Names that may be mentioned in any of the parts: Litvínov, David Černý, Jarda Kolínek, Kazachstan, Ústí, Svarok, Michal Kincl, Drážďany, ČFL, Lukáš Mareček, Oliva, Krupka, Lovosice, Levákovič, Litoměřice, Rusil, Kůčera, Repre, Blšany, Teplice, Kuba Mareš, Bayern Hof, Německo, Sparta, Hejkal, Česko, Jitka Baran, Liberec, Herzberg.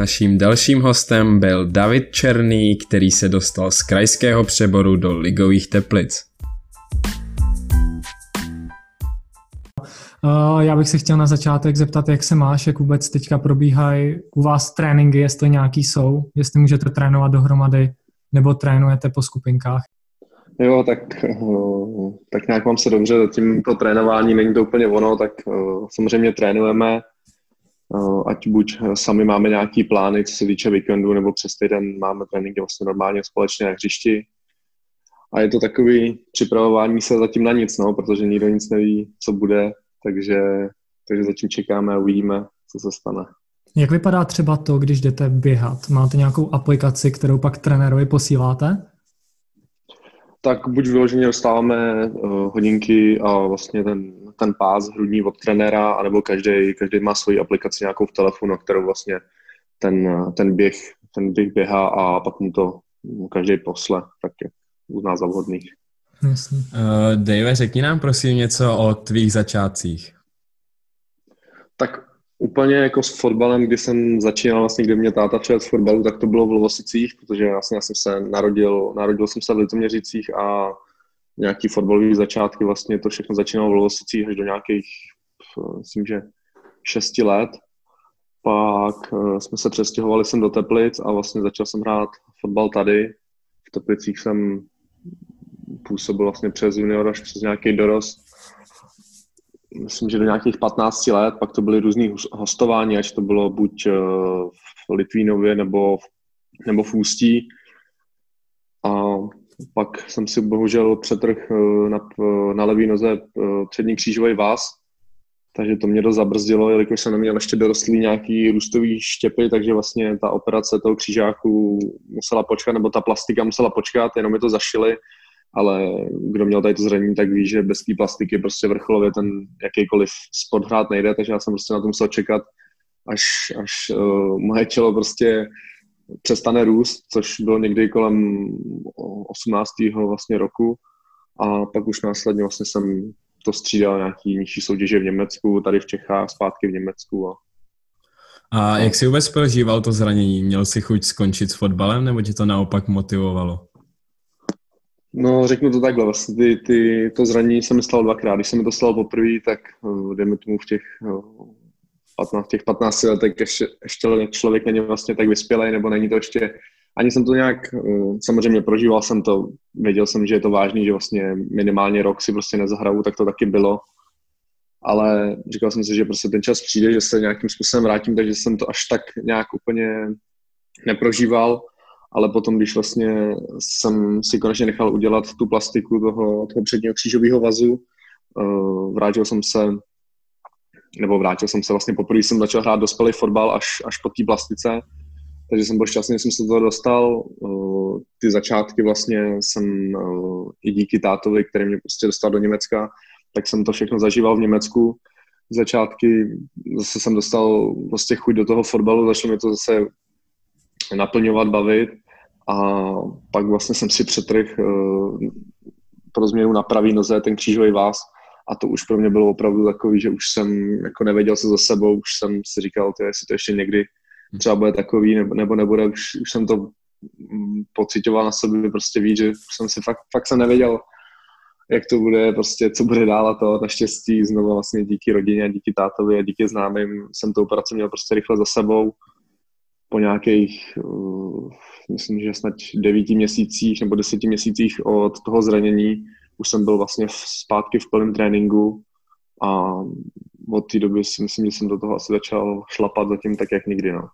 Naším dalším hostem byl David Černý, který se dostal z krajského přeboru do ligových Teplic. Já bych se chtěl na začátek zeptat, jak se máš, jak vůbec teďka probíhají u vás tréninky, jestli nějaký jsou, jestli můžete trénovat dohromady nebo trénujete po skupinkách. Jo, tak nějak mám se dobře, zatím to trénování není to úplně ono, tak samozřejmě trénujeme, ať buď sami máme nějaký plány, co se týče víkendu, nebo přes týden máme tréninky vlastně normálně společně na hřišti. A je to takový připravování se zatím na nic, no, protože nikdo nic neví, co bude, takže zatím čekáme a uvidíme, co se stane. Jak vypadá třeba to, když jdete běhat? Máte nějakou aplikaci, kterou pak trenérovi posíláte? Tak buď vyloženě dostáváme hodinky a vlastně ten pás hrudní od trenéra, anebo každý má svoji aplikaci nějakou v telefonu, kterou vlastně ten běh běhá a pak mu to každý posle, tak jak uzná za vhodný. Dave, řekni nám prosím něco o tvých začátcích. Tak úplně jako s fotbalem, kdy jsem začínal vlastně, kdy mě táta přijel z fotbalu, tak to bylo v Lovosicích, protože vlastně já jsem se narodil jsem se v Litoměřicích a nějaký fotbalový začátky vlastně to všechno začínalo v Lovosicích až do nějakých, myslím, že 6 let. Pak jsme se přestěhovali sem do Teplic a vlastně začal jsem hrát fotbal tady. V Teplicích jsem působil vlastně přes junior až přes nějaký dorost. Myslím, že do nějakých 15 let, pak to byly různý hostování, až to bylo buď v Litvínově nebo v Ústí. A pak jsem si bohužel přetrhl na levý noze přední křížový váz, takže to mě dost zabrzdilo, jelikož jsem neměl ještě dorostlý nějaký růstový štěpy, takže vlastně ta operace toho křížáku musela počkat, nebo ta plastika musela počkat, jenom mi to zašili. Ale kdo měl tady to zranění, tak ví, že bez té plastiky prostě vrcholově ten jakýkoliv sport hrát nejde, takže já jsem prostě na to musel čekat, až moje tělo prostě přestane růst, což bylo někdy kolem 18. vlastně roku. A pak už následně vlastně jsem to střídal nějaký nižší soutěže v Německu, tady v Čechách, zpátky v Německu. A jak jsi vůbec prožíval to zranění? Měl jsi chuť skončit s fotbalem, nebo tě to naopak motivovalo? No, řeknu to takhle, vlastně to zranění se mi stalo dvakrát. Když se mi to stalo poprvé, tak dejme tomu v těch 15 letech ještě člověk není vlastně tak vyspělej, nebo není to ještě, ani jsem to nějak, samozřejmě prožíval jsem to, věděl jsem, že je to vážný, že vlastně minimálně rok si prostě nezahraju, tak to taky bylo. Ale říkal jsem si, že prostě ten čas přijde, že se nějakým způsobem vrátím, takže jsem to až tak nějak úplně neprožíval. Ale potom, když vlastně jsem si konečně nechal udělat tu plastiku toho předního křížového vazu, vrátil jsem se vlastně poprvé, jsem začal hrát dospělý fotbal až po té plastice, takže jsem byl šťastný, že jsem se do toho dostal. Ty začátky vlastně jsem i díky tátovi, který mě prostě dostal do Německa, tak jsem to všechno zažíval v Německu. Začátky zase jsem dostal vlastně chuť do toho fotbalu, začal mi to zase naplňovat, bavit a pak vlastně jsem si přetrhl pro změnu na pravý noze ten křížový váz a to už pro mě bylo opravdu takový, že už jsem jako nevěděl se za sebou, už jsem si říkal, jestli to ještě někdy třeba bude takový nebo nebude, už jsem to pociťoval na sobě, prostě víc, že jsem si fakt nevěděl, jak to bude, prostě co bude dál a to naštěstí znovu vlastně díky rodině, díky tátovi a díky známým jsem tu operaci měl prostě rychle za sebou. Po nějakých, myslím, že snad 9 měsících nebo 10 měsících od toho zranění už jsem byl vlastně zpátky v plném tréninku a od té doby si myslím, že jsem do toho asi začal šlapat zatím tak, jak nikdy. No.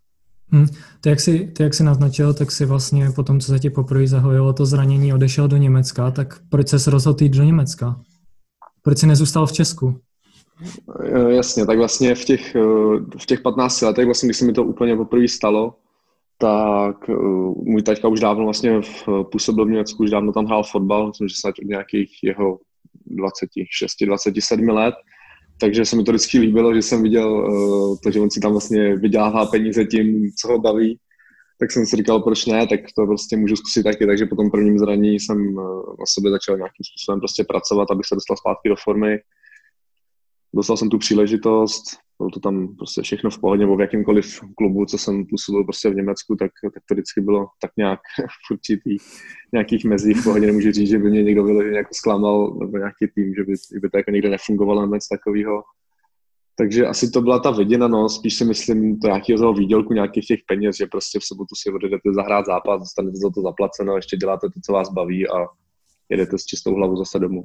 Ty jak jsi naznačil, tak si vlastně po tom, co se ti poprvé zahojilo to zranění, odešel do Německa, tak proč jsi rozhodl jít do Německa? Proč jsi nezůstal v Česku? Jasně, tak vlastně v těch 15 letech, vlastně, když se mi to úplně poprvé stalo, tak můj taťka už dávno vlastně působil v Německu, už dávno tam hrál fotbal, myslím, že snad od nějakých jeho 26, 27 let, takže se mi to vždycky líbilo, že jsem viděl to, že on si tam vlastně vydělává peníze tím, co ho baví, tak jsem si říkal, proč ne, tak to prostě můžu zkusit taky, takže po tom prvním zranění jsem na sobě začal nějakým způsobem prostě pracovat, abych se dostal zpátky do formy. Dostal jsem tu příležitost, bylo to tam prostě všechno v pohodě, nebo v jakýmkoliv klubu, co jsem působil prostě v Německu, tak to vždycky bylo tak nějak v určitých nějakých mezích v pohodě. Nemůžu říct, že by mě někdo vyloženě jako zklamal, nebo nějaký tým, že by to jako někde nefungovalo nebo něco takového. Takže asi to byla ta vidina, no, spíš si myslím to nějakého toho výdělku, nějakých těch peněz, že prostě v sobotu si odjedete zahrát zápas, dostanete za to zaplaceno, ještě děláte to, co vás baví a jedete s čistou hlavou zase domů.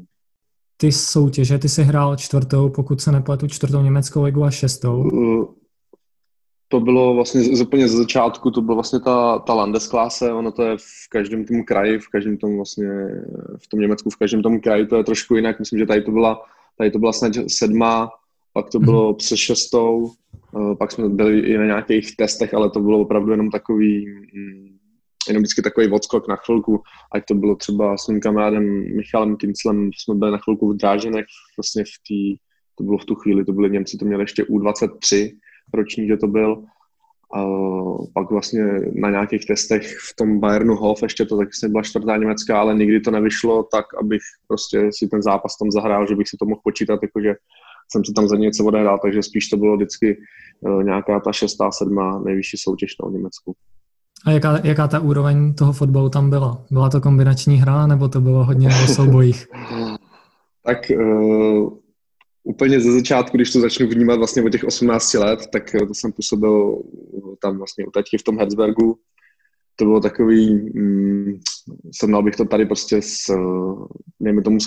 Ty soutěže, ty jsi hrál čtvrtou, pokud se nepletu, čtvrtou německou ligu a šestou. To bylo vlastně úplně ze začátku, to byla vlastně ta Landesklasse, ono to je v každém tom kraji, v každém tom vlastně, v tom Německu, v každém tom kraji to je trošku jinak, myslím, že tady to byla snad sedmá, pak to bylo přes šestou, pak jsme byli i na nějakých testech, ale to bylo opravdu jenom vždycky takový odskok na chvilku, ať to bylo třeba s mým kamarádem Michalem Kinclem, jsme byli na chvilku v Drážďanech, vlastně to bylo v tu chvíli, to byli Němci, to měli ještě U23 ročník, že to byl, a pak vlastně na nějakých testech v tom Bayernu Hof, ještě to taky byla čtvrtá německá, ale nikdy to nevyšlo tak, abych prostě si ten zápas tam zahrál, že bych si to mohl počítat, jakože jsem se tam za něco odehrál, takže spíš to bylo vždycky nějaká ta šestá, sedmá nejvyšší soutěž v Německu. A jaká ta úroveň toho fotbalu tam byla? Byla to kombinační hra, nebo to bylo hodně o soubojích? Tak úplně ze začátku, když to začnu vnímat vlastně od těch 18 let, tak to jsem působil tam vlastně u taťky v tom Herzbergu. To bylo takový, srovnal bych to tady prostě s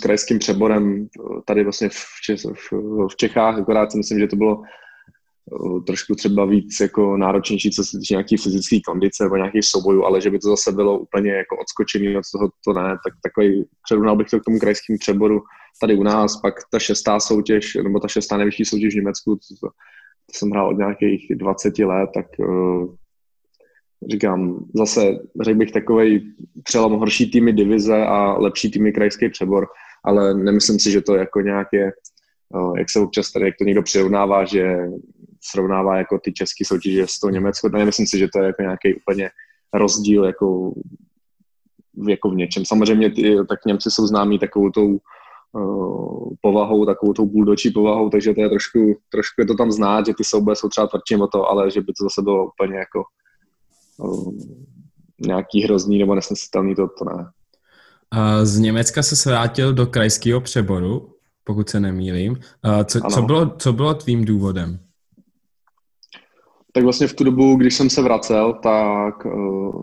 krajským přeborem, tady vlastně v Čechách, akorát si myslím, že to bylo trošku třeba víc jako náročnější, co se týče nějaký fyzické kondice nebo nějakých soubojů, ale že by to zase bylo úplně jako odskočený od toho, to ne, tak takový, předunal bych to k tomu krajskému přeboru tady u nás, pak ta šestá soutěž, nebo ta šestá nejvyšší soutěž v Německu, to jsem hrál od nějakých 20 let, tak říkám, zase řekl bych takovej přelom horší týmy divize a lepší týmy krajský přebor, ale nemyslím si, že to jako nějaké, jak se občas tady, jak to někdo přirovnává, že srovnává jako ty české soutěže s tou Německou, tak nemyslím si, že to je jako nějaký úplně rozdíl jako v něčem. Samozřejmě tak Němci jsou známí takovou tou povahou, takovou tou buldočí povahou, takže to je trošku je to tam znát, že ty souboje jsou třeba tvrdší o to, ale že by to zase bylo úplně jako nějaký hrozný nebo nesnesitelný, to ne. Z Německa se vrátil do krajského přeboru, pokud se nemýlím. Co bylo tvým důvodem? Tak vlastně v tu dobu, když jsem se vracel, tak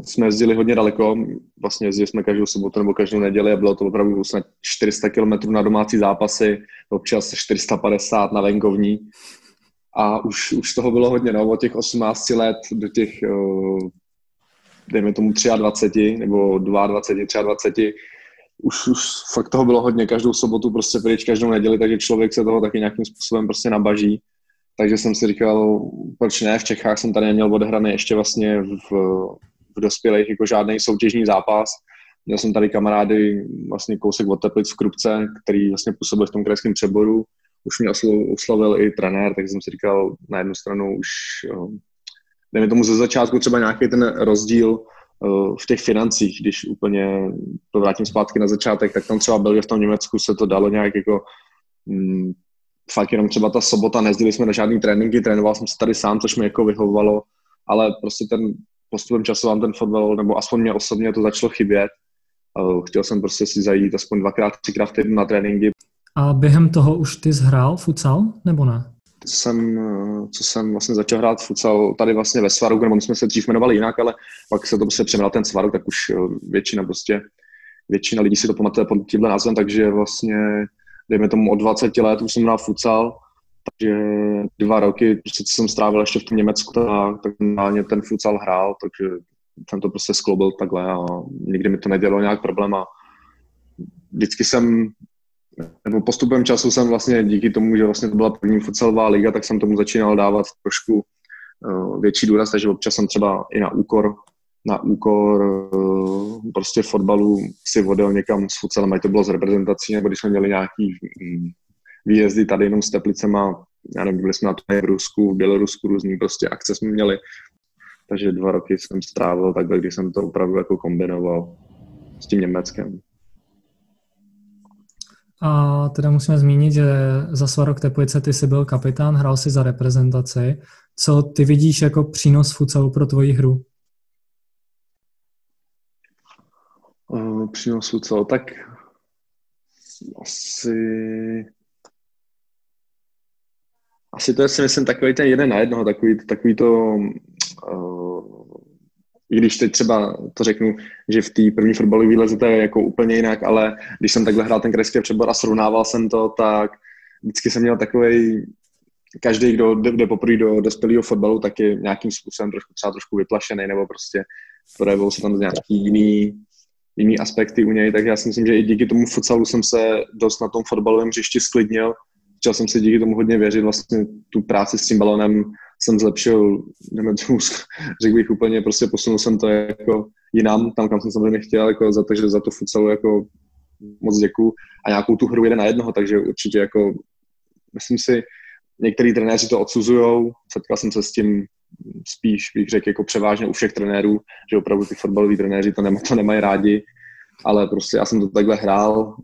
jsme jezdili hodně daleko. Vlastně jezdili jsme každou sobotu nebo každou neděli a bylo to opravdu snad 400 km na domácí zápasy, občas 450 na venkovní. A už toho bylo hodně, no, od těch 18 let do těch, dejme tomu 23 nebo 22, 23, už fakt toho bylo hodně, každou sobotu prostě pryč, každou neděli, takže člověk se toho taky nějakým způsobem prostě nabaží. Takže jsem si říkal, proč ne, v Čechách jsem tady neměl odehraný ještě vlastně v dospělých jako žádný soutěžní zápas. Měl jsem tady kamarády vlastně kousek od Teplic v Krupce, který vlastně působil v tom krajském přeboru. Už mě oslovil i trenér, takže jsem si říkal, na jednu stranu už, dejme tomu ze začátku třeba nějaký ten rozdíl v těch financích, když úplně to vrátím zpátky na začátek, tak tam třeba byl, že v tom Německu se to dalo nějak jako fakt jenom třeba ta sobota, nejezdili jsme na žádný tréninky, trénoval jsem se tady sám, což mi jako vyhovovalo, ale prostě ten postupem času vám ten fotbal, nebo aspoň mě osobně to začalo chybět. Chtěl jsem prostě si zajít aspoň dvakrát, třikrát týdnu na tréninky. A během toho už ty zhrál futsal, nebo ne? Co jsem vlastně začal hrát futsal tady vlastně ve Svaru, nebo my jsme se dřív jmenovali jinak, ale pak se to prostě přeměnil ten Svarok, tak už většina lidí si to pamatuje pod tímhle názvem, takže vlastně dejme tomu od 20 let už jsem hrál futsal, takže 2 roky, prostě co jsem strávil ještě v tom Německu, tak normálně ten futsal hrál, takže jsem to prostě skloubil takhle a nikdy mi to nedělalo nějak problém a vždycky jsem, nebo postupem času jsem vlastně díky tomu, že vlastně to byla první futsalová liga, tak jsem tomu začínal dávat trošku větší důraz, takže občas jsem třeba i na úkor prostě fotbalu si odjel někam s futsalem, ať to bylo z reprezentací, nebo když jsme měli nějaký výjezdy tady jenom s Teplicema, já nevím, byli jsme na to v Rusku, v Bělorusku, různý prostě akce jsme měli, takže 2 roky jsem strávil takhle, když jsem to opravdu jako kombinoval s tím Německem. A teda musíme zmínit, že za Svarok Teplice ty jsi byl kapitán, hrál si za reprezentaci. Co ty vidíš jako přínos futsalu pro tvoji hru? Přínos futsalu, tak asi to je, si myslím, takový ten jeden na jednoho, takový to, i když teď třeba to řeknu, že v té první fotbalové výleze to je jako úplně jinak, ale když jsem takhle hrál ten krajský přebor a srovnával jsem to, tak vždycky jsem měl takovej, každý, kdo jde poprvé do dospělého fotbalu, tak je nějakým způsobem trošku vyplašený, nebo prostě projevil se tam nějaký jiný aspekty u něj, tak já si myslím, že i díky tomu futsalu jsem se dost na tom fotbalovém hřišti sklidnil. Chtěl jsem si díky tomu hodně věřit, vlastně tu práci s tím balonem jsem zlepšil, řekl bych úplně, prostě posunul jsem to jako jinam, tam, kam jsem samozřejmě chtěl, jako za to, že za to futsalu jako moc děkuju a nějakou tu hru jeden na jednoho, takže určitě jako, myslím si, některý trenéři to odsuzujou, setkal jsem se s tím spíš, bych řekl, jako převážně u všech trenérů, že opravdu ty fotbaloví trenéři to nemají rádi, ale prostě já jsem to takhle hrál,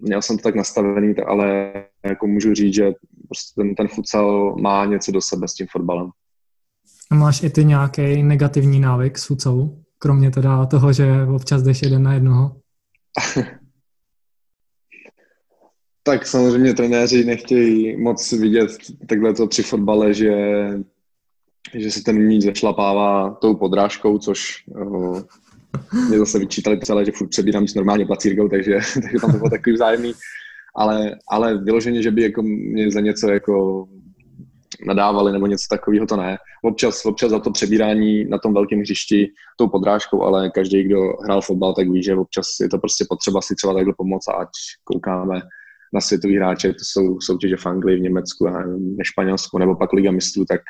měl jsem to tak nastavený, ale jako můžu říct, že prostě ten futsal má něco do sebe s tím fotbalem. A máš i ty nějaký negativní návyk s futsalu? Kromě teda toho, že občas jdeš jeden na jednoho? Tak samozřejmě trenéři nechtějí moc vidět takhle to při fotbale, že se ten míč zašlapává tou podrážkou, což mě zase vyčítali celé, že furt přebírám nic normálně placírkou, takže tam to bylo takový vzájemný. Ale vyloženě, že by jako mě za něco jako nadávali nebo něco takového, to ne. Občas za to přebírání na tom velkém hřišti tou podrážkou, ale každý, kdo hrál fotbal, tak ví, že občas je to prostě potřeba si třeba takhle pomoct, ať koukáme na světový hráče, to jsou soutěže v Anglii, v Německu, ve Španělsku, nebo pak Liga mistrů, tak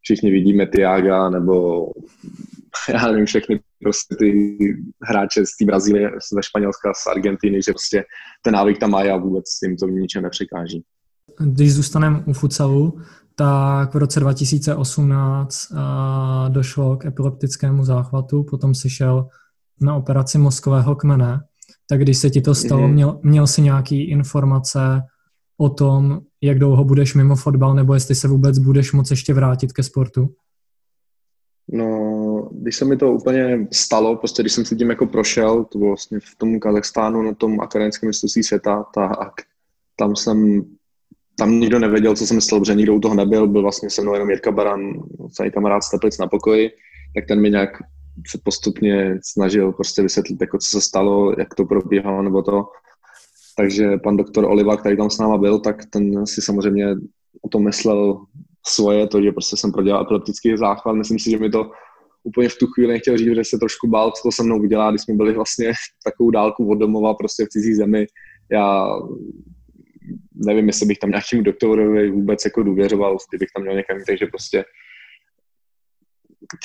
všichni vidíme Tiaga, nebo já nevím, všechny prostě ty hráče z té Brazílie, ze Španělska, z Argentiny, že prostě ten návyk tam mají a vůbec jim to ničem nepřekáží. Když zůstaneme u futsalu, tak v roce 2018 došlo k epileptickému záchvatu, potom si šel na operaci mozkového kmene. Tak když se ti to stalo, měl jsi nějaký informace o tom, jak dlouho budeš mimo fotbal, nebo jestli se vůbec budeš moct ještě vrátit ke sportu? No, když se mi to úplně stalo, prostě když jsem se tím jako prošel, to bylo vlastně v tom Kazachstánu na tom akademickém mistrovství světa, tak tam nikdo nevěděl, co jsem myslel, protože nikdo u toho nebyl, byl vlastně se mnou jenom Jitka Baran, celý kamarád z Teplic na pokoji, tak ten mi nějak se postupně snažil prostě vysvětlit, jako co se stalo, jak to probíhalo nebo to. Takže pan doktor Oliva, který tam s náma byl, tak ten si samozřejmě o tom myslel svoje, to, že prostě jsem prodělal epileptický záchvat. Myslím si, že mi to úplně v tu chvíli nechtěl říct, že se trošku bál, co to se mnou udělá, když jsme byli vlastně takovou dálku od domova, prostě v cizí zemi. Já nevím, jestli bych tam nějakému doktorovi vůbec jako důvěřoval, kdybych tam měl někam, takže prostě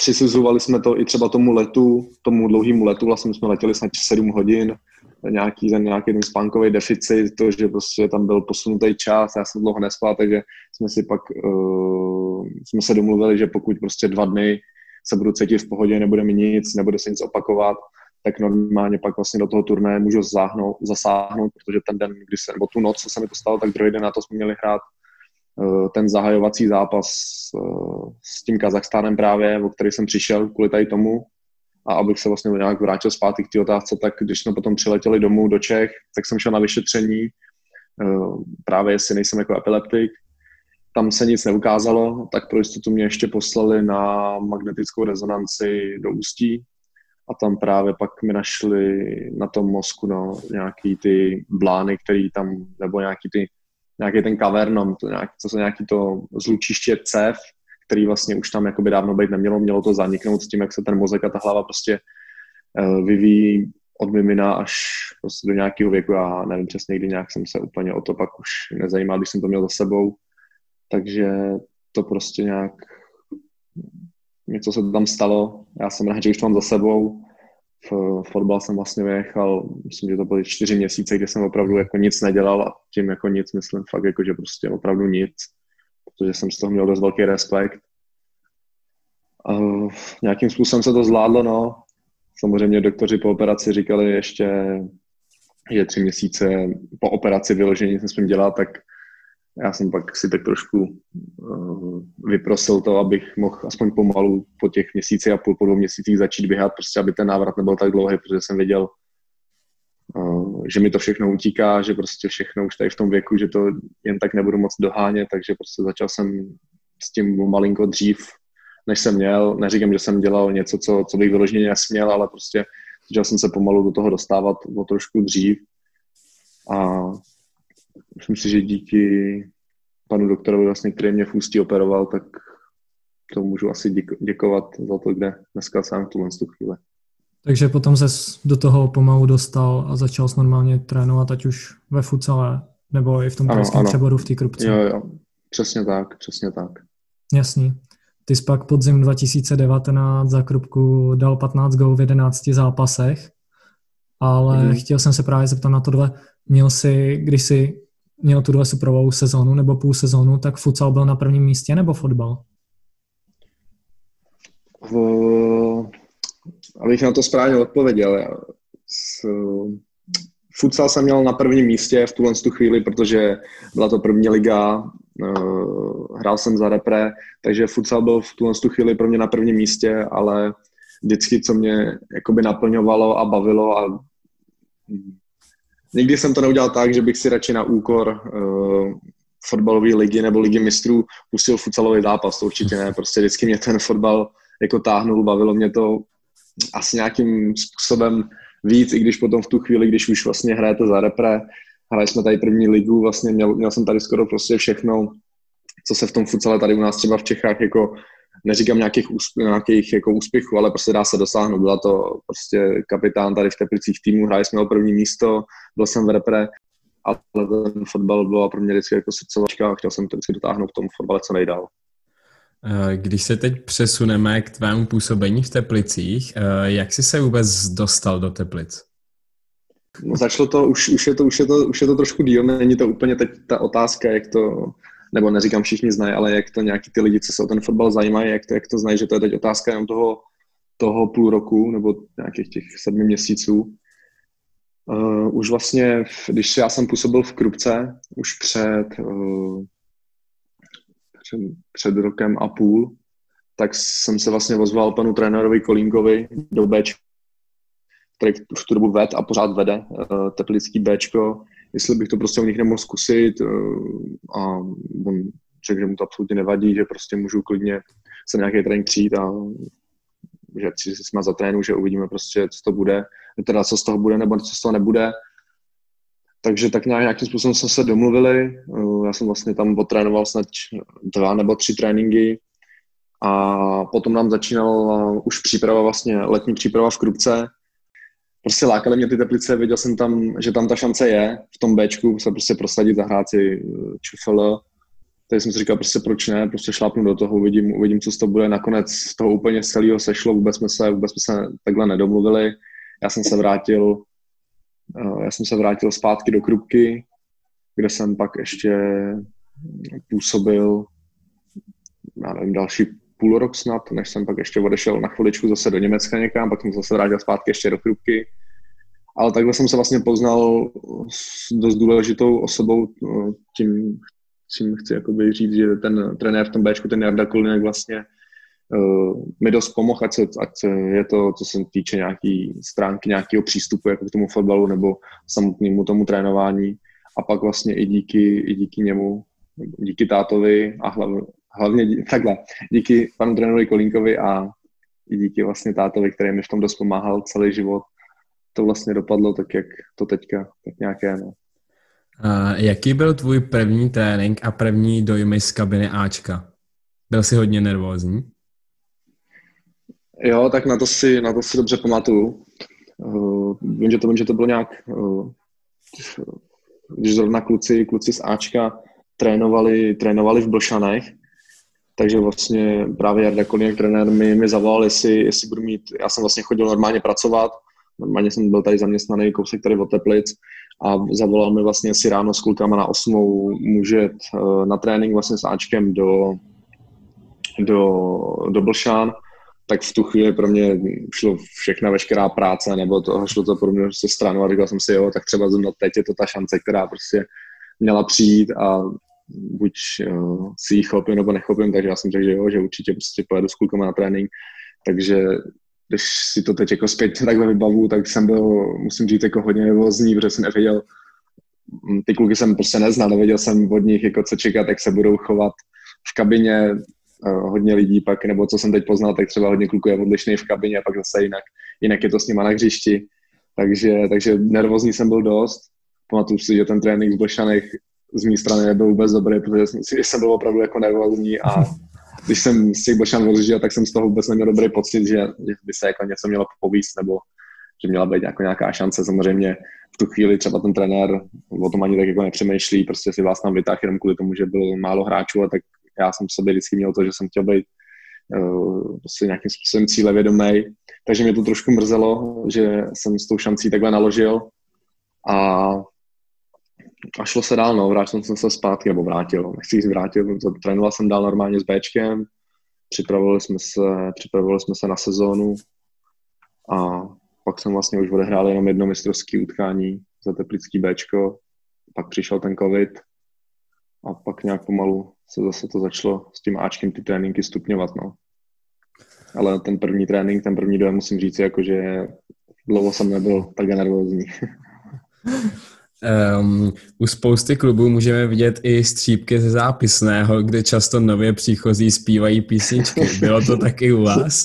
přisuzovali jsme to i třeba tomu dlouhému letu, vlastně jsme letěli snad 7 hodin, nějaký ten spánkový deficit, to, že prostě tam byl posunutý čas, já jsem dlouho nespal, takže jsme si pak jsme se domluvili, že pokud prostě 2 dny se budu cítit v pohodě, nebude mi nic, nebude se nic opakovat, tak normálně pak vlastně do toho turné můžu zasáhnout, protože ten den, nebo tu noc, co se mi to stalo, tak druhý den na to jsme měli hrát ten zahajovací zápas s tím Kazachstánem právě, o který jsem přišel kvůli tady tomu. A abych se vlastně nějak vrátil zpátky k té otázce, tak když jsme potom přiletěli domů do Čech, tak jsem šel na vyšetření, právě jestli nejsem jako epileptik. Tam se nic neukázalo, tak pro jistotu mě ještě poslali na magnetickou rezonanci do Ústí a tam právě pak mi našli na tom mozku nějaký ty blány, který tam, nebo nějaký ten kavernom, nějaký to zlučiště cév, který vlastně už tam jakoby dávno být nemělo, mělo to zaniknout s tím, jak se ten mozek a ta hlava prostě vyvíjí od mimina až prostě do nějakého věku. Já nevím přesně, kdy nějak jsem se úplně o to pak už nezajímal, když jsem to měl za sebou. Takže to prostě nějak něco se tam stalo. Já jsem rád, že už to mám za sebou. V fotbal jsem vlastně vyjechal, myslím, že to byly 4 měsíce, kde jsem opravdu jako nic nedělal a tím jako nic myslím fakt, jako, že prostě opravdu nic. Protože jsem z toho měl dost velký respekt. Nějakým způsobem se to zvládlo, no. Samozřejmě doktoři po operaci říkali ještě, že 3 měsíce po operaci vyložení nesmím dělat, tak já jsem pak si tak trošku vyprosil to, abych mohl aspoň pomalu po těch měsících a půl, po 2 měsících začít běhat, prostě aby ten návrat nebyl tak dlouhý, protože jsem věděl, že mi to všechno utíká, že prostě všechno už tady v tom věku, že to jen tak nebudu moc dohánět, takže prostě začal jsem s tím malinko dřív, než jsem měl. Neříkám, že jsem dělal něco, co bych vyloženě nesměl, ale prostě začal jsem se pomalu do toho dostávat o trošku dřív. A myslím si, že díky panu doktorovi, vlastně, který mě v Ústí operoval, tak to můžu asi děkovat za to, kde dneska jsem v tuhle chvíli. Takže potom ses do toho pomalu dostal a začal jsi normálně trénovat, ať už ve futsale, nebo i v tom krajském přeboru v té Krupce. Jo, přesně tak. Jasný. Ty jsi pak podzim 2019 za Krupku dal 15 gólů v 11 zápasech, ale chtěl jsem se právě zeptat na tohle. Měl jsi, když jsi měl tuhle suprovou sezonu nebo půl sezonu, tak futsal byl na prvním místě nebo fotbal? Abych na to správně odpověděl. Futsal jsem měl na prvním místě v tuhle chvíli, protože byla to první liga, hrál jsem za Repre, takže futsal byl v tuhle chvíli pro mě na prvním místě, ale vždycky, co mě jakoby naplňovalo a bavilo, a nikdy jsem to neudělal tak, že bych si radši na úkor fotbalové ligy nebo ligy mistrů pustil futsalový zápas, to určitě ne, prostě vždycky mě ten fotbal jako táhnul, bavilo mě to asi nějakým způsobem víc, i když potom v tu chvíli, když už vlastně hrajete za Repre, hráli jsme tady první ligu, vlastně měl jsem tady skoro prostě všechno, co se v tom futsale tady u nás třeba v Čechách, jako neříkám nějakých jako úspěchů, ale prostě dá se dosáhnout. Byla to prostě kapitán tady v Teplicích týmu, hráli jsme o první místo, byl jsem v Repre, ale ten fotbal byl pro mě vždycky jako srdcovačka a chtěl jsem to vždycky dotáhnout v tom fotbale co nejdál. Když se teď přesuneme k tvému působení v Teplicích, jak jsi se vůbec dostal do Teplic? No, začalo to, už je to trošku díl, není to úplně teď ta otázka, jak to, nebo neříkám všichni znají, ale jak to nějaký ty lidi, co se o ten fotbal zajímají, jak to znají, že to je teď otázka jenom toho půl roku, nebo nějakých těch 7 měsíců. Už vlastně, když já jsem působil v Krupce, už před rokem a půl, tak jsem se vlastně ozval panu trenérovi Kolínkovi do Bčka, který v tu dobu ved a pořád vede teplický Bčko, jestli bych to prostě u nich nemohl zkusit, a on řekl, že mu to absolutně nevadí, že prostě můžu klidně se na nějaký trénink přijít a že si jsme zatrénu, že uvidíme prostě, co to bude, teda co z toho bude nebo co z toho nebude. Takže tak nějakým způsobem jsme se domluvili, já jsem vlastně tam potrénoval snad 2 nebo 3 tréninky a potom nám začínala už příprava, vlastně letní příprava v Krupce. Prostě lákaly mě ty Teplice, věděl jsem tam, že tam ta šance je, v tom Bčku se prostě prosadit, zahrát si ČFL. Takže jsem si říkal, prostě proč ne, prostě šlápnu do toho, uvidím, co z toho bude. Nakonec z toho úplně celého sešlo, vůbec jsme se takhle nedomluvili. Já jsem se vrátil zpátky do Krupky, kde jsem pak ještě působil, já nevím, další půl rok snad, než jsem pak ještě odešel na chviličku zase do Německa někam, pak jsem zase vrátil zpátky ještě do Krupky. Ale takhle jsem se vlastně poznal s dost důležitou osobou, tím chci jakoby říct, že ten trenér v tom Bčku, ten Jarda Kolínek vlastně mi dost pomohl, ať je to, co se týče nějaký stránky, nějakého přístupu jako k tomu fotbalu nebo samotnému tomu trénování. A pak vlastně i díky němu, díky tátovi a hlavně takhle, díky panu trenérovi Kolínkovi a i díky vlastně tátovi, který mi v tom dost pomáhal celý život, to vlastně dopadlo tak, jak to teďka, tak nějaké. No. Jaký byl tvůj první trénink a první dojmy z kabiny Ačka? Byl jsi hodně nervózní? Jo, tak na to si dobře pamatuju. Vím, že to bylo nějak, když zrovna kluci z Ačka trénovali v Blšanech, takže vlastně právě Jarda Kolínek, trenér, mi zavolal, jestli budu mít, já jsem vlastně chodil normálně pracovat, normálně jsem byl tady zaměstnaný kousek tady od Teplic a zavolal mi vlastně, jestli ráno s klukama na 8:00 může na trénink vlastně s Ačkem do Blšan, tak v tu chvíli pro mě šlo veškerá práce, nebo to, šlo to pro mě se stranu a říkal jsem si, jo, tak třeba zrovna teď je to ta šance, která prostě měla přijít a buď si ji chopím, nebo nechopím, takže já jsem řekl, že jo, že určitě prostě pojedu s klukama na trénink, takže když si to teď jako zpětně takhle vybavu, tak jsem byl, musím říct, jako hodně nervózní, protože jsem nevěděl, ty kluky jsem prostě neznal, nevěděl jsem od nich, jako co čekat, jak se budou chovat v kabině, hodně lidí pak, nebo co jsem teď poznal, tak třeba hodně kluků je odlišný v kabině a pak zase jinak je to s nima na hřišti, takže nervózní jsem byl dost, pamatuju si, že ten trénink v Blšanech z mé strany nebyl vůbec dobrý, protože jsem byl opravdu jako nervózní a když jsem z těch Blšan odjížděl, tak jsem z toho vůbec neměl dobrý pocit, že by se jako něco mělo povíst, nebo že měla být jako nějaká šance. Samozřejmě v tu chvíli třeba ten trenér o tom ani tak jako nepřemýšlí, prostě si vás tam vytáhl jenom kvůli tomu, že bylo málo hráčů, a tak já jsem v sobě vždycky měl to, že jsem chtěl být prostě nějakým způsobem cílevědomý. Takže mě to trošku mrzelo, že jsem s tou šancí takhle naložil a šlo se dál, no, vrátil jsem se zpátky, nebo trénoval jsem dál normálně s Bčkem, připravovali jsme se na sezónu a pak jsem vlastně už odehrál jenom jedno mistrovské utkání za teplický Bčko, pak přišel ten covid a pak nějak pomalu se zase to začalo s tím Ačkem ty tréninky stupňovat, no. Ale ten první trénink, ten první dojem musím říct, jakože dlouho jsem nebyl tak nervózní. U spousty klubů můžeme vidět i střípky ze zápisného, kde často nově příchozí zpívají písničky. Bylo to taky u vás?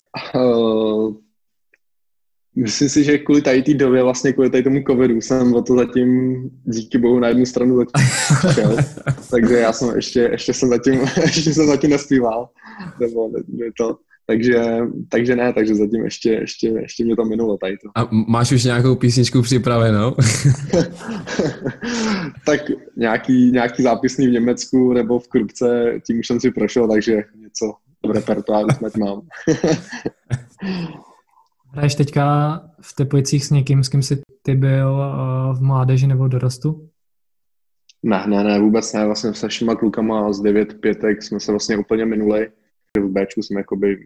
Myslím si, že kvůli tady té době, vlastně kvůli tady tomu covidu, jsem o to zatím, díky bohu, na jednu stranu začal. Takže já jsem ještě jsem zatím nespíval. Takže zatím ještě mě to minulo tady to. A máš už nějakou písničku připravenou? Tak nějaký zápisný v Německu nebo v Krupce, tím už jsem si prošel, takže něco v repertoáru snad mám. Hraješ teďka v Teplicích s někým, s kým jsi ty byl v mládeži nebo dorostu? Ne, vůbec ne. Vlastně se všema klukama z 9-5 jsme se vlastně úplně minuli. V Bčku jsem jakoby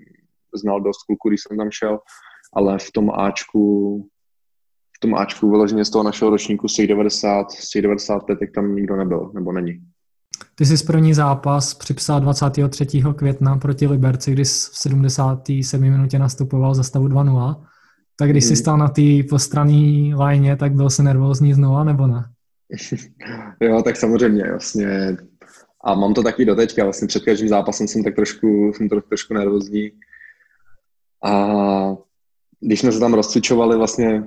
znal dost kluků, když jsem tam šel, ale v tom Ačku vyloženě z toho našeho ročníku z těch 95 tam nikdo nebyl, nebo není. Ty jsi první zápas připsal 23. května proti Liberci, kdy jsi v 77. minutě nastupoval za stavu 2-0, tak když jsi stál na té postranní lajně, tak byl jsi nervózní znova, nebo ne? Jo, tak samozřejmě, jasně. A mám to taky doteďka, vlastně před každým zápasem jsem trošku nervózní. A když jsme se tam rozcvičovali vlastně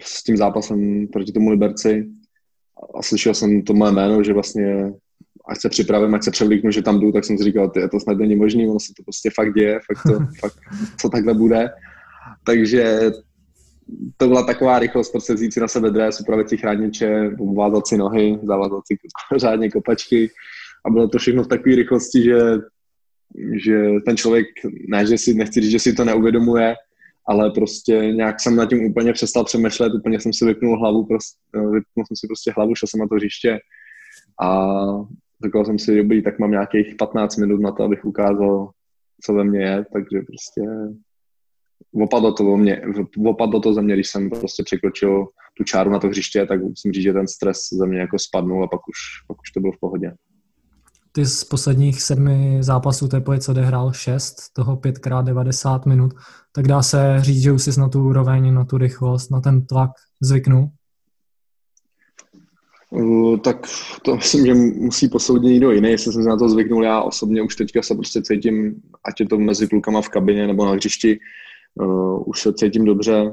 s tím zápasem proti tomu Liberci a slyšel jsem to moje jméno, že vlastně ať se připravím, ať se převlíknu, že tam jdu, tak jsem si říkal, to snad není možný, ono se to prostě fakt děje, co takhle bude. Takže to byla taková rychlost, prostě vzít si na sebe dres, upravit si chrániče, vázat si nohy, zavázat si řádně kopačky a bylo to všechno v takové rychlosti, že ten člověk, ne, že si, nechci říct, že si to neuvědomuje, ale prostě nějak jsem nad tím úplně přestal přemýšlet, úplně jsem si vypnul jsem si hlavu, šel jsem na to hřiště a říkal jsem si, dobrý, tak mám nějakých 15 minut na to, abych ukázal, co ve mně je, takže prostě Opadlo to ze mě, když jsem prostě překročil tu čáru na to hřiště, tak musím říct, že ten stres ze mě jako spadnul a pak už to bylo v pohodě. Ty z posledních 7 zápasů Teplic odehrál 6, toho 5x 90 minut, tak dá se říct, že už jsi na tu úroveň, na tu rychlost, na ten tlak zvyknul? Tak to myslím, že musí posoudit někdo jiný, jestli jsem se na to zvyknul. Já osobně už teďka se prostě cítím, ať je to mezi klukama v kabině nebo na hřišti, už se cítím dobře.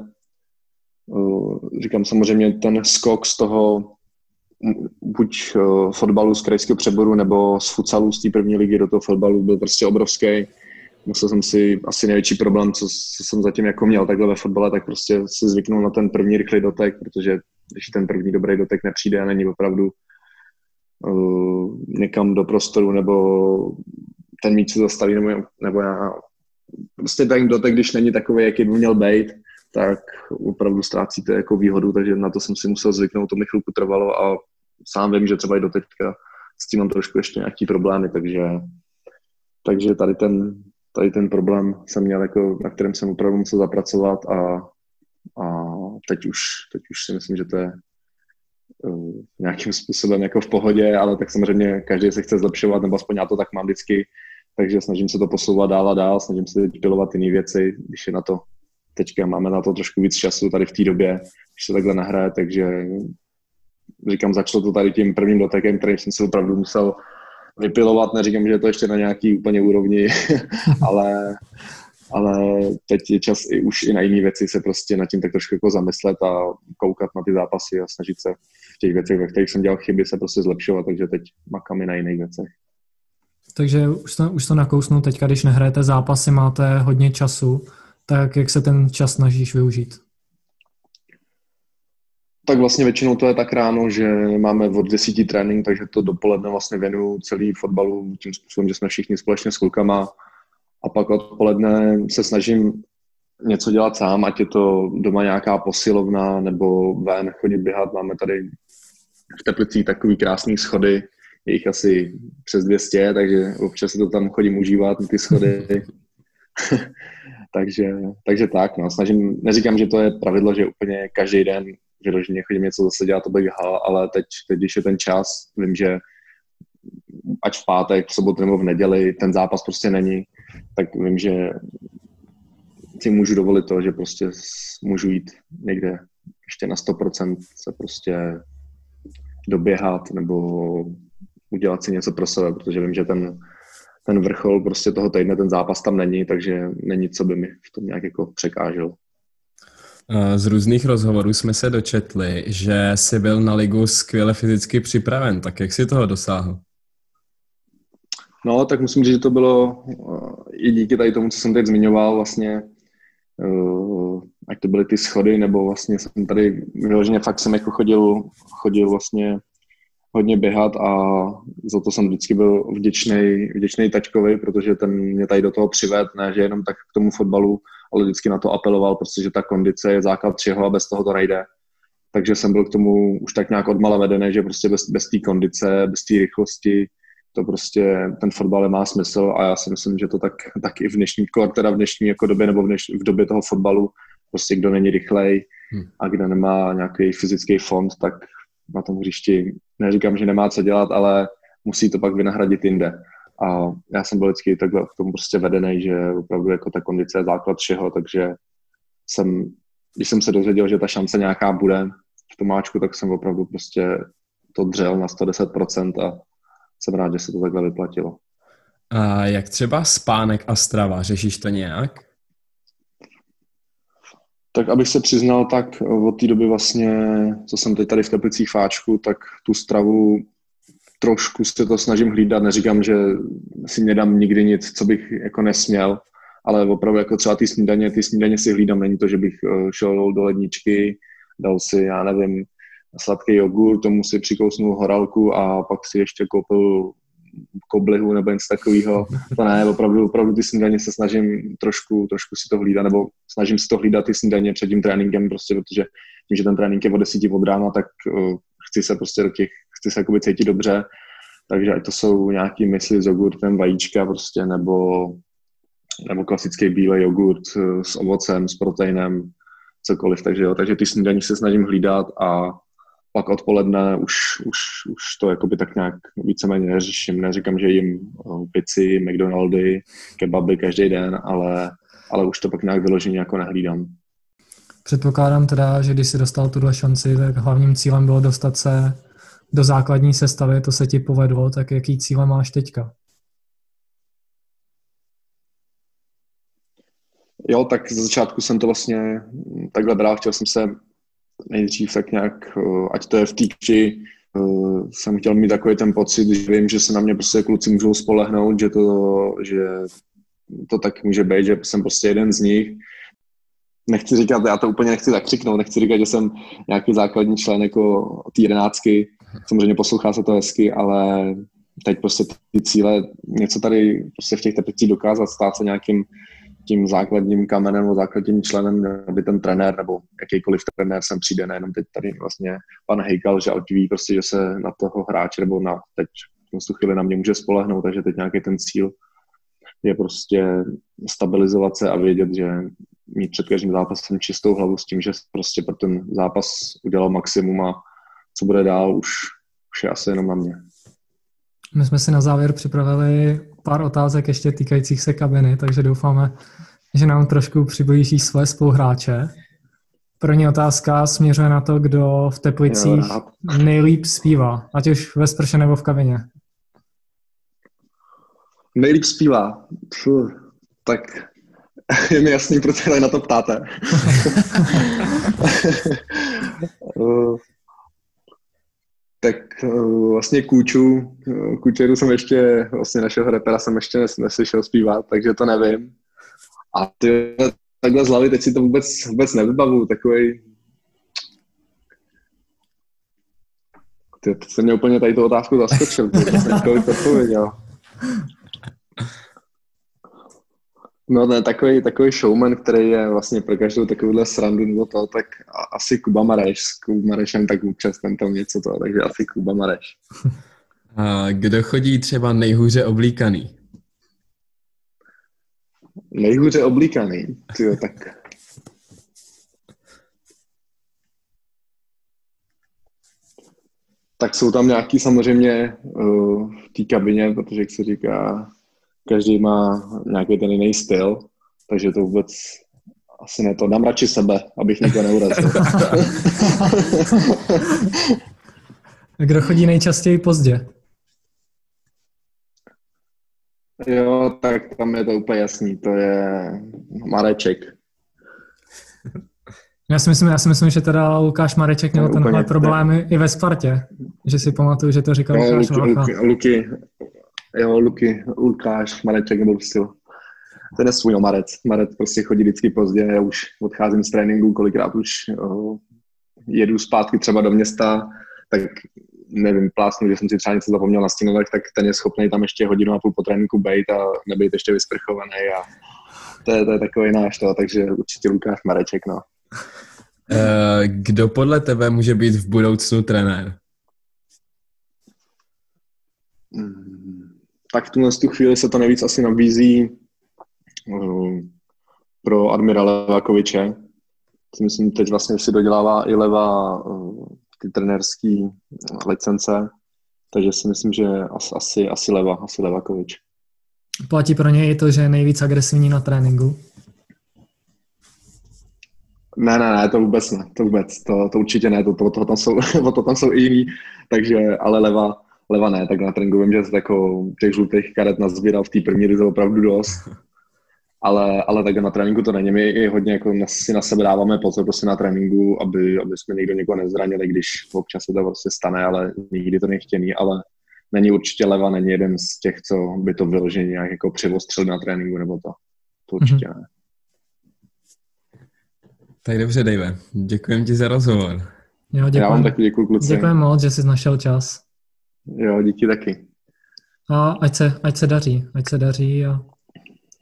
Říkám samozřejmě ten skok z toho buď fotbalu z krajského přeboru nebo z futsalu z té první ligy do toho fotbalu byl prostě obrovský. Musel jsem si asi největší problém, co jsem zatím jako měl takhle ve fotbale, tak prostě se zvyknul na ten první rychlý dotek, protože když ten první dobrý dotek nepřijde a není opravdu někam do prostoru nebo ten míč se zastaví nebo já prostě ten dotek, když není takový, jaký by měl být, tak opravdu ztrácíte jako výhodu, takže na to jsem si musel zvyknout, to mi chvilku trvalo a sám vím, že třeba i doteďka s tím mám trošku ještě nějaký problémy, takže tady ten tady ten problém jsem měl, jako, na kterém jsem opravdu musel zapracovat a teď už si myslím, že to je nějakým způsobem jako v pohodě, ale tak samozřejmě každý se chce zlepšovat, nebo aspoň já to tak mám vždycky, takže snažím se to posouvat dál a dál, snažím se teď pilovat jiné věci, když je na to, teďka máme na to trošku víc času tady v té době, když se takhle nahraje, takže říkám, začalo to tady tím prvním dotekem, který jsem si opravdu musel vypilovat, neříkám, že je to ještě na nějaký úplně úrovni, ale teď je čas i už i na jiné věci se prostě nad tím tak trošku jako zamyslet a koukat na ty zápasy a snažit se v těch věcech, ve kterých jsem dělal chyby, se prostě zlepšovat, takže teď makám i na jiných věcech. Takže už to nakousnu teďka, když nehrajete zápasy, máte hodně času, tak jak se ten čas snažíš využít? Tak vlastně většinou to je tak ráno, že máme od 10 trénink, takže to dopoledne vlastně věnuju celý fotbalu tím způsobem, že jsme všichni společně s klukama. A pak odpoledne se snažím něco dělat sám, ať je to doma nějaká posilovna nebo ven chodit běhat. Máme tady v Teplicích takový krásný schody, je jich asi přes 200, takže občas se to tam chodím užívat, ty schody. takže tak, no. Snažím, neříkám, že to je pravidlo, že úplně každý den vyloženě chodím něco zase dělat, to bych hal, ale teď, když je ten čas, vím, že ať v pátek, v sobotu nebo v neděli ten zápas prostě není, tak vím, že si můžu dovolit to, že prostě můžu jít někde ještě na 100% se prostě doběhat nebo udělat si něco pro sebe, protože vím, že ten vrchol prostě toho týdne, ten zápas tam není, takže není, co by mi v tom nějak jako překáželo. Z různých rozhovorů jsme se dočetli, že jsi byl na ligu skvěle fyzicky připraven, tak jak jsi toho dosáhl? No, tak musím říct, že to bylo i díky tady tomu, co jsem teď zmiňoval, vlastně, ať to byly ty schody, nebo vlastně jsem tady vyloženě fakt jsem jako chodil vlastně hodně běhat a za to jsem vždycky byl vděčnej taťkovi, protože ten mě tady do toho přived, ne, že jenom tak k tomu fotbalu, ale vždycky na to apeloval, protože ta kondice je základ všeho a bez toho to nejde. Takže jsem byl k tomu už tak nějak odmala vedený, že prostě bez té kondice, bez té rychlosti, to prostě ten fotbal nemá smysl a já si myslím, že to tak i v dnešní jako době nebo v době toho fotbalu, prostě kdo není rychlej a kdo nemá nějaký fyzický fond, tak na tom hřišti neříkám, že nemá co dělat, ale musí to pak vynahradit jinde. A já jsem byl vždycky takhle k tomu prostě vedený, že opravdu jako ta kondice je základ všeho, takže když jsem se dozvěděl, že ta šance nějaká bude v Tomáčku, tak jsem opravdu prostě to dřel na 110% a jsem rád, že se to takhle vyplatilo. A jak třeba spánek a strava, řešíš to nějak? Tak abych se přiznal, tak od té doby vlastně, co jsem teď tady v Teplicích fáčku, tak tu stravu trošku se to snažím hlídat, neříkám, že si nedám nikdy nic, co bych jako nesměl, ale opravdu jako třeba ty snídaně si hlídám, není to, že bych šel do ledničky, dal si, já nevím, sladký jogurt, tomu si přikousnul horálku a pak si ještě koupil koblihu nebo něco takového. To ne, opravdu ty snídaně se snažím trošku si to hlídat, nebo snažím si to hlídat ty snídaně před tím tréninkem, prostě, protože tím, že ten trénink je od 10 od rána, tak chci se prostě jakoby cítit dobře, takže ať to jsou nějaký mysli s jogurtem, vajíčka prostě, nebo klasický bílý jogurt s ovocem, s proteinem, cokoliv, takže ty snídaní se snažím hlídat a pak odpoledne už to jakoby tak nějak víceméně neřeším. Neříkám, že jim pici, McDonaldy, kebaby každý den, ale už to pak nějak vyloženě jako nehlídám. Předpokládám teda, že když jsi dostal tuhle šanci, tak hlavním cílem bylo dostat se do základní sestavy, to se ti povedlo, tak jaký cíle máš teďka? Jo, tak ze začátku jsem to vlastně takhle bral, chtěl jsem se nejdřív tak nějak, ať to je v týči, jsem chtěl mít takový ten pocit, že vím, že se na mě prostě kluci můžou spolehnout, že to tak může být, že jsem prostě jeden z nich. Nechci říkat, já to úplně nechci zakřiknout, nechci říkat, že jsem nějaký základní člen jako té jedenáctky, samozřejmě poslouchá se to hezky, ale teď prostě ty cíle, něco tady prostě v těch Teplicích dokázat, stát se nějakým tím základním kamenem nebo základním členem, aby ten trenér nebo jakýkoliv trenér sem přijde, nejenom teď tady vlastně pan Hejkal, že ví prostě, že se na toho hráče nebo na teď v chvíli na mě může spolehnout, takže teď nějaký ten cíl je prostě stabilizovat se a vědět, že mít před každým zápasem čistou hlavu s tím, že prostě pro ten zápas udělal maximum a co bude dál, už je asi jenom na mě. My jsme si na závěr připravili pár otázek ještě týkajících se kabiny, takže doufáme, že nám trošku přiblíží své spoluhráče. První otázka směřuje na to, kdo v Teplicích nejlíp zpívá, ať už ve sprše nebo v kabině. Nejlíp zpívá? Tak je mi jasný, proč se na to ptáte. Tak vlastně Kůčeru jsem ještě, vlastně našeho repera jsem ještě neslyšel zpívat, takže to nevím. A ty takhle z hlavy, teď si to vůbec nevybavu, takovej... Ty jsi mě úplně tady tu otázku zaskočil, protože jsem kolik odpověděl. No ne, takový showman, který je vlastně pro každou takovouhle srandu nebo to, tak asi Kuba Mareš. S Kubou Marešem tak občas tam něco toho, takže asi Kuba Mareš. A kdo chodí třeba nejhůře oblíkaný? Nejhůře oblíkaný? Tyjo, tak... Tak jsou tam nějaký samozřejmě v té kabině, protože jak se říká, každý má nějaký ten jiný styl, takže to vůbec asi ne to. Dám radši sebe, abych nikoho neurazil. Kdo chodí nejčastěji pozdě? Jo, tak tam je to úplně jasný, to je Mareček. Já si myslím, že teda Lukáš Mareček měl tenhle problémy i ve Spartě, že si pamatuju, že to říkal Lukáš Mareček. Lukáš Mareček nebo Rusil. Ten je svůj Marec. Marec prostě chodí vždycky pozdě, já už odcházím z tréninku, kolikrát už jedu zpátky třeba do města, tak nevím, plásnu, že jsem si třeba něco zapomněl na stínovek, tak ten je schopný tam ještě hodinu a půl po tréninku bejt a nebejt ještě vysprchovaný a to je takový náš to, takže určitě Lukáš Mareček, no. Kdo podle tebe může být v budoucnu trenér? Tak v tuhle chvíli se to nejvíc asi nabízí pro admirála Levákoviče. Myslím, teď vlastně si dodělává i Leva ty trenérský licence, takže si myslím, že asi Levákovič. Platí pro něj i to, že je nejvíc agresivní na tréninku? Ne, to vůbec ne, to určitě ne, to tam jsou i jiní, takže, ale Leva ne, tak na tréninku vím, že se jako těch žlutých karet nazbíral v té první lize opravdu dost, ale tak na tréninku to není, my i hodně jako si na sebe dáváme pozor prostě na tréninku, aby jsme někoho nezranili, když občas se to prostě stane, ale nikdy to nechtěný, ale není určitě Leva, není jeden z těch, co by to vyloženě nějak jako přivostřil na tréninku nebo to určitě ne. Tak dobře, Dave, děkujem ti za rozhovor. Jo, děkujem. Já vám taky děkuju, kluci. Děkujem moc, že jsi našel čas. Jo, díky taky. A ať se daří a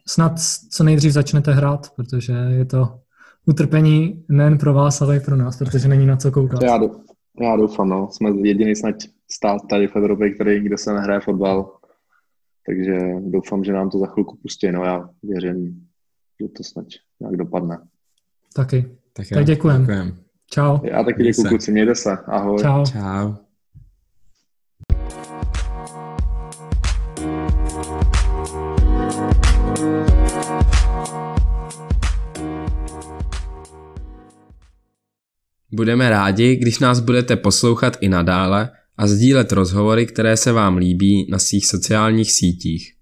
snad co nejdřív začnete hrát, protože je to utrpení nejen pro vás, ale i pro nás, protože není na co koukat. Já doufám, no. Jsme jediný snad stát tady v Evropě, kde se nehraje fotbal, takže doufám, že nám to za chvilku pustí, no já věřím, že to snad nějak dopadne. Taky. Tak děkujem. Čau. Já taky děkuju, kluci. Mějte se. Ahoj. Čau. Budeme rádi, když nás budete poslouchat i nadále a sdílet rozhovory, které se vám líbí na svých sociálních sítích.